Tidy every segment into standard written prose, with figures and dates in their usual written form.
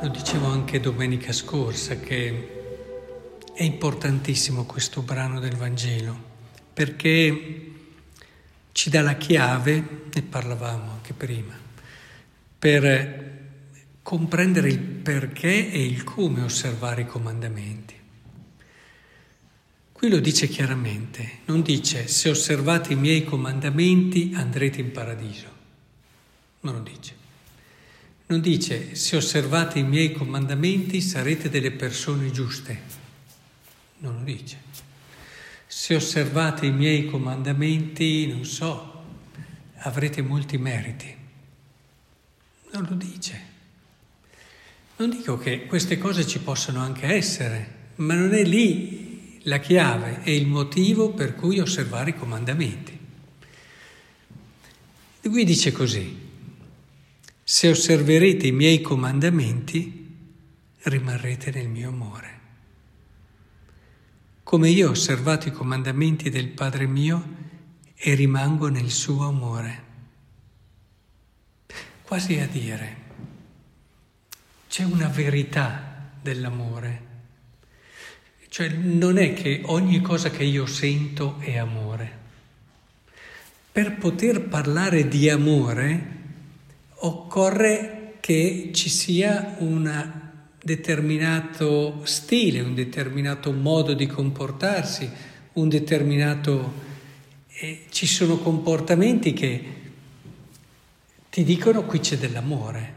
Lo dicevo anche domenica scorsa che è importantissimo questo brano del Vangelo, perché ci dà la chiave, ne parlavamo anche prima, per comprendere il perché e il come osservare i comandamenti. Qui lo dice chiaramente, non dice se osservate i miei comandamenti andrete in paradiso, non lo dice. Non dice se osservate i miei comandamenti sarete delle persone giuste, non lo dice. Se osservate i miei comandamenti, non so, avrete molti meriti, non lo dice. Non dico che queste cose ci possano anche essere, ma non è lì la chiave è il motivo per cui osservare i comandamenti. Lui dice così: se osserverete i miei comandamenti, rimarrete nel mio amore. Come io ho osservato i comandamenti del Padre mio e rimango nel suo amore. Quasi a dire, c'è una verità dell'amore. Cioè non è che ogni cosa che io sento è amore. Per poter parlare di amore occorre che ci sia un determinato stile, un determinato modo di comportarsi, un determinato... ci sono comportamenti che ti dicono qui c'è dell'amore.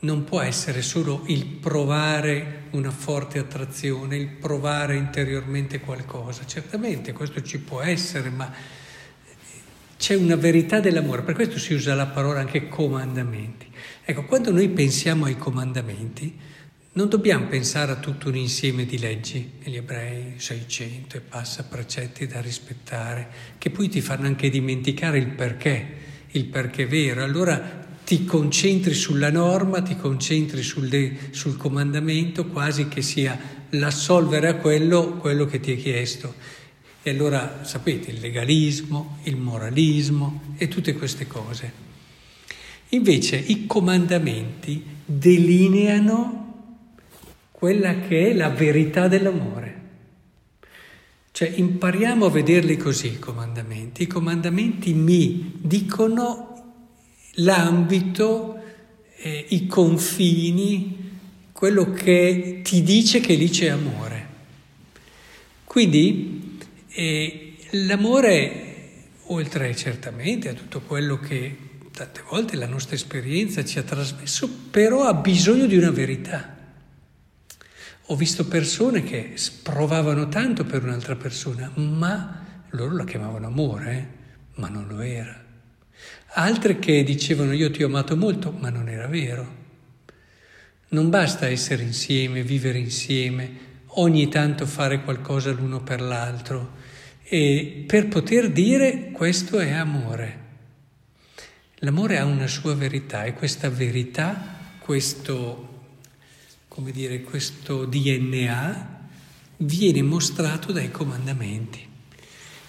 Non può essere solo il provare una forte attrazione, il provare interiormente qualcosa. Certamente questo ci può essere, ma c'è una verità dell'amore. Per questo si usa la parola anche comandamenti. Ecco, quando noi pensiamo ai comandamenti, non dobbiamo pensare a tutto un insieme di leggi, negli ebrei 600 e passa precetti da rispettare, che poi ti fanno anche dimenticare il perché vero. Allora ti concentri sulla norma, ti concentri sul comandamento, quasi che sia l'assolvere a quello che ti è chiesto. E allora, sapete, il legalismo, il moralismo e tutte queste cose. Invece i comandamenti delineano quella che è la verità dell'amore. Cioè impariamo a vederli così i comandamenti. I comandamenti mi dicono l'ambito, i confini, quello che ti dice che lì c'è amore. Quindi l'amore, oltre certamente a tutto quello che tante volte la nostra esperienza ci ha trasmesso, però ha bisogno di una verità. Ho visto persone che provavano tanto per un'altra persona, ma loro la chiamavano amore, ma non lo era. Altre che dicevano io ti ho amato molto, ma non era vero. Non basta essere insieme, vivere insieme, ogni tanto fare qualcosa l'uno per l'altro, e per poter dire questo è amore. L'amore ha una sua verità e questa verità, questo DNA viene mostrato dai comandamenti,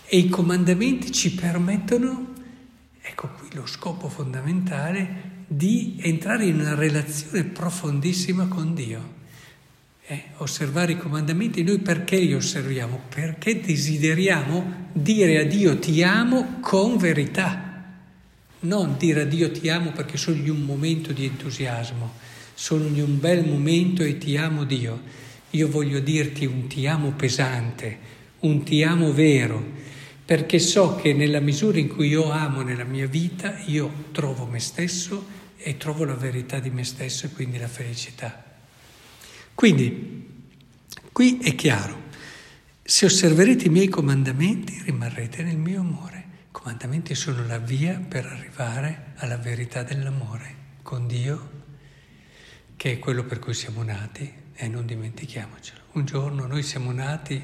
e i comandamenti ci permettono, ecco qui lo scopo fondamentale, di entrare in una relazione profondissima con Dio. Osservare i comandamenti, noi perché li osserviamo? Perché desideriamo dire a Dio ti amo con verità, non dire a Dio ti amo perché sono in un momento di entusiasmo, sono in un bel momento e ti amo Dio. Io voglio dirti un ti amo pesante, un ti amo vero, perché so che nella misura in cui io amo nella mia vita, io trovo me stesso e trovo la verità di me stesso e quindi la felicità. Quindi, qui è chiaro, se osserverete i miei comandamenti rimarrete nel mio amore. I comandamenti sono la via per arrivare alla verità dell'amore con Dio, che è quello per cui siamo nati, e non dimentichiamocelo. Un giorno noi siamo nati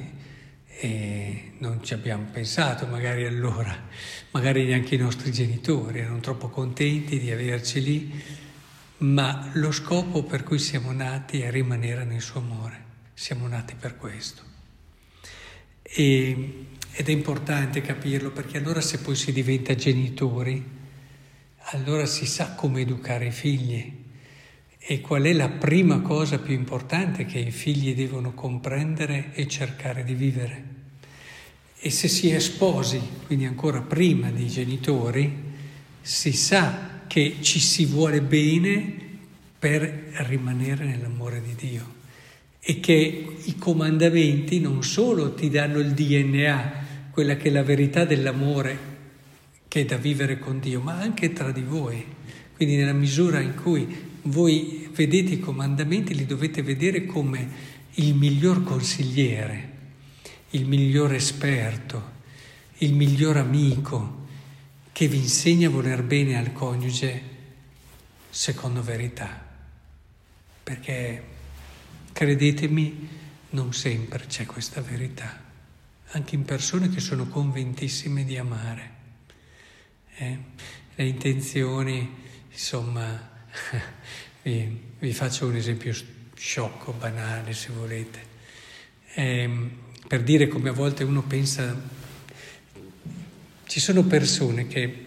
e non ci abbiamo pensato, magari allora, magari neanche i nostri genitori erano troppo contenti di averci lì, ma lo scopo per cui siamo nati è rimanere nel suo amore. Siamo nati per questo, ed è importante capirlo, perché allora se poi si diventa genitori, allora si sa come educare i figli E qual è la prima cosa più importante che i figli devono comprendere e cercare di vivere? E se si è sposi, quindi ancora prima dei genitori, si sa che ci si vuole bene per rimanere nell'amore di Dio e che i comandamenti non solo ti danno il DNA, quella che è la verità dell'amore che è da vivere con Dio, ma anche tra di voi. Quindi nella misura in cui voi vedete i comandamenti, li dovete vedere come il miglior consigliere, il miglior esperto, il miglior amico che vi insegna a voler bene al coniuge secondo verità. Perché, credetemi, non sempre c'è questa verità, anche in persone che sono convintissime di amare. Le intenzioni, insomma... Vi faccio un esempio sciocco, banale se volete, per dire come a volte uno pensa. Ci sono persone che,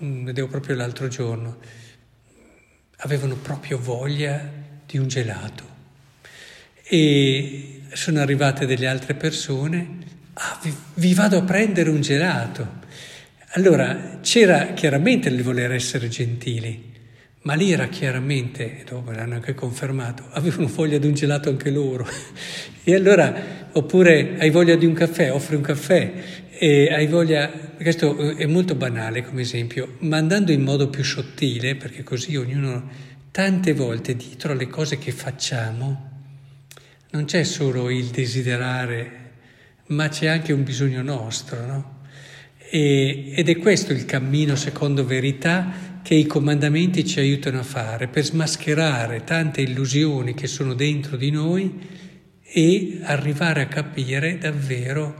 vedevo proprio l'altro giorno, avevano proprio voglia di un gelato e sono arrivate delle altre persone, vi vado a prendere un gelato. Allora c'era chiaramente il voler essere gentili, ma lì era chiaramente, dopo l'hanno anche confermato, avevano voglia di un gelato anche loro. E allora, oppure hai voglia di un caffè, offri un caffè, e hai voglia... Questo è molto banale come esempio, ma andando in modo più sottile, perché così ognuno... Tante volte dietro alle cose che facciamo non c'è solo il desiderare, ma c'è anche un bisogno nostro, no? Ed è questo il cammino secondo verità che i comandamenti ci aiutano a fare, per smascherare tante illusioni che sono dentro di noi e arrivare a capire davvero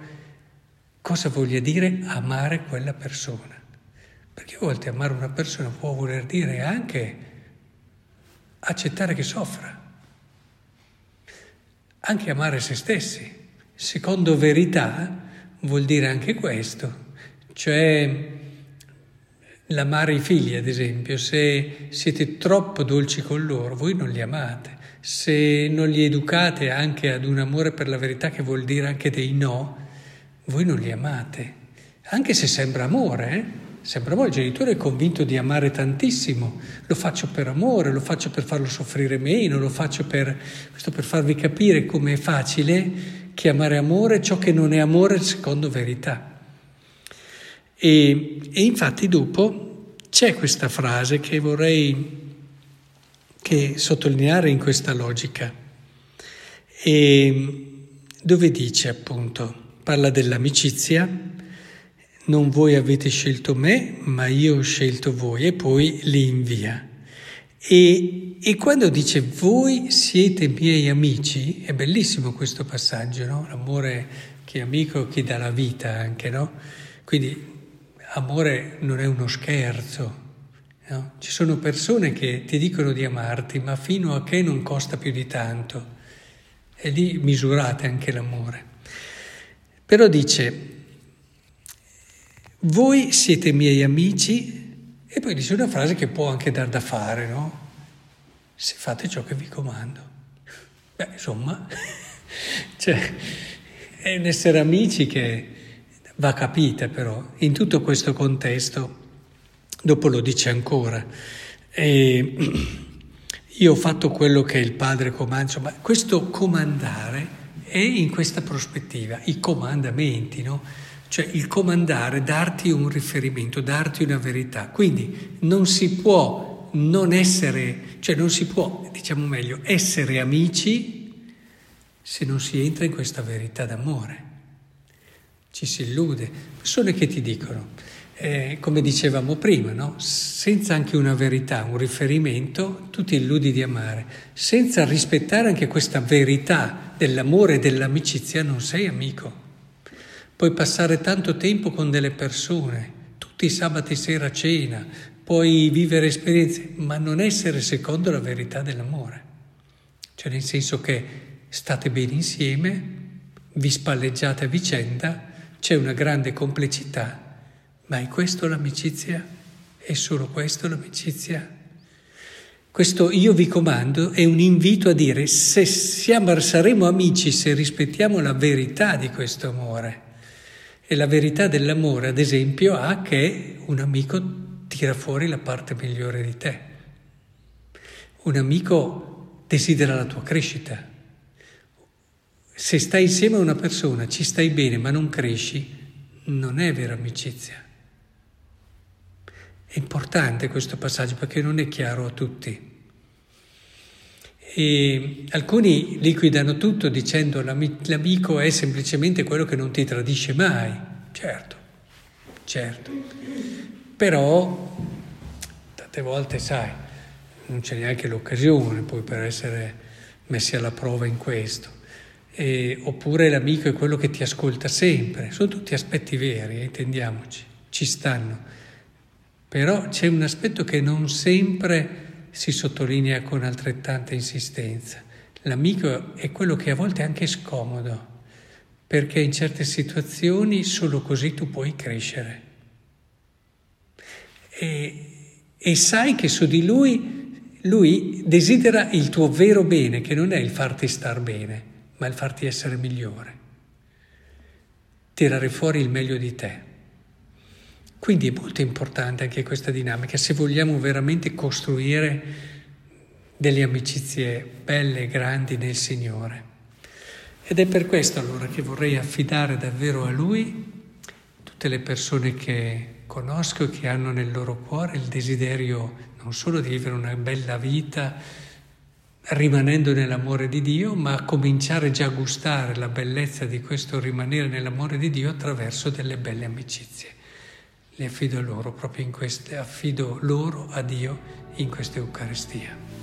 cosa voglia dire amare quella persona. Perché a volte amare una persona può voler dire anche accettare che soffra, anche amare se stessi. Secondo verità vuol dire anche questo, cioè... L'amare i figli, ad esempio, se siete troppo dolci con loro, voi non li amate. Se non li educate anche ad un amore per la verità, che vuol dire anche dei no, voi non li amate. Anche se sembra amore, eh? Sembra amore. Il genitore è convinto di amare tantissimo. Lo faccio per amore, lo faccio per farlo soffrire meno, lo faccio per... Questo per farvi capire come è facile chiamare amore ciò che non è amore secondo verità. E infatti dopo c'è questa frase che vorrei che sottolineare in questa logica, dove dice appunto, parla dell'amicizia, non voi avete scelto me, ma io ho scelto voi, e poi li invia. E quando dice voi siete miei amici, è bellissimo questo passaggio, no? L'amore che è amico, che dà la vita anche, no? Quindi... Amore non è uno scherzo, no? Ci sono persone che ti dicono di amarti, ma fino a che non costa più di tanto. E lì misurate anche l'amore. Però dice, voi siete miei amici, e poi dice una frase che può anche dar da fare, no? Se fate ciò che vi comando. Beh, insomma, cioè, è un essere amici che... Va capita però, in tutto questo contesto, dopo lo dice ancora, io ho fatto quello che il padre comanda, ma questo comandare è in questa prospettiva, i comandamenti, no? Cioè il comandare, darti un riferimento, darti una verità, quindi non si può non essere, cioè non si può, diciamo meglio, essere amici se non si entra in questa verità d'amore. Ci si illude, persone che ti dicono, come dicevamo prima, no? Senza anche una verità, un riferimento, tu ti illudi di amare, senza rispettare anche questa verità dell'amore e dell'amicizia non sei amico. Puoi passare tanto tempo con delle persone, tutti i sabati sera a cena, puoi vivere esperienze, ma non essere secondo la verità dell'amore, cioè nel senso che state bene insieme, vi spalleggiate a vicenda, c'è una grande complicità, ma è questo l'amicizia? È solo questo l'amicizia? Questo io vi comando è un invito a dire: se saremo amici, se rispettiamo la verità di questo amore. E la verità dell'amore, ad esempio, ha che un amico tira fuori la parte migliore di te. Un amico desidera la tua crescita. Se stai insieme a una persona, ci stai bene ma non cresci, non è vera amicizia. È importante questo passaggio perché non è chiaro a tutti. E alcuni liquidano tutto dicendo l'amico è semplicemente quello che non ti tradisce mai. Certo. Però tante volte, sai, non c'è neanche l'occasione poi per essere messi alla prova in questo. Oppure l'amico è quello che ti ascolta sempre. Sono tutti aspetti veri, intendiamoci, ci stanno. Però c'è un aspetto che non sempre si sottolinea con altrettanta insistenza. L'amico è quello che a volte è anche scomodo, perché in certe situazioni solo così tu puoi crescere. E sai che su di lui desidera il tuo vero bene, che non è il farti star bene, ma il farti essere migliore. Tirare fuori il meglio di te. Quindi è molto importante anche questa dinamica, se vogliamo veramente costruire delle amicizie belle e grandi nel Signore. Ed è per questo allora che vorrei affidare davvero a Lui tutte le persone che conosco e che hanno nel loro cuore il desiderio non solo di vivere una bella vita rimanendo nell'amore di Dio, ma cominciare già a gustare la bellezza di questo rimanere nell'amore di Dio attraverso delle belle amicizie. Le affido loro a Dio in questa Eucaristia.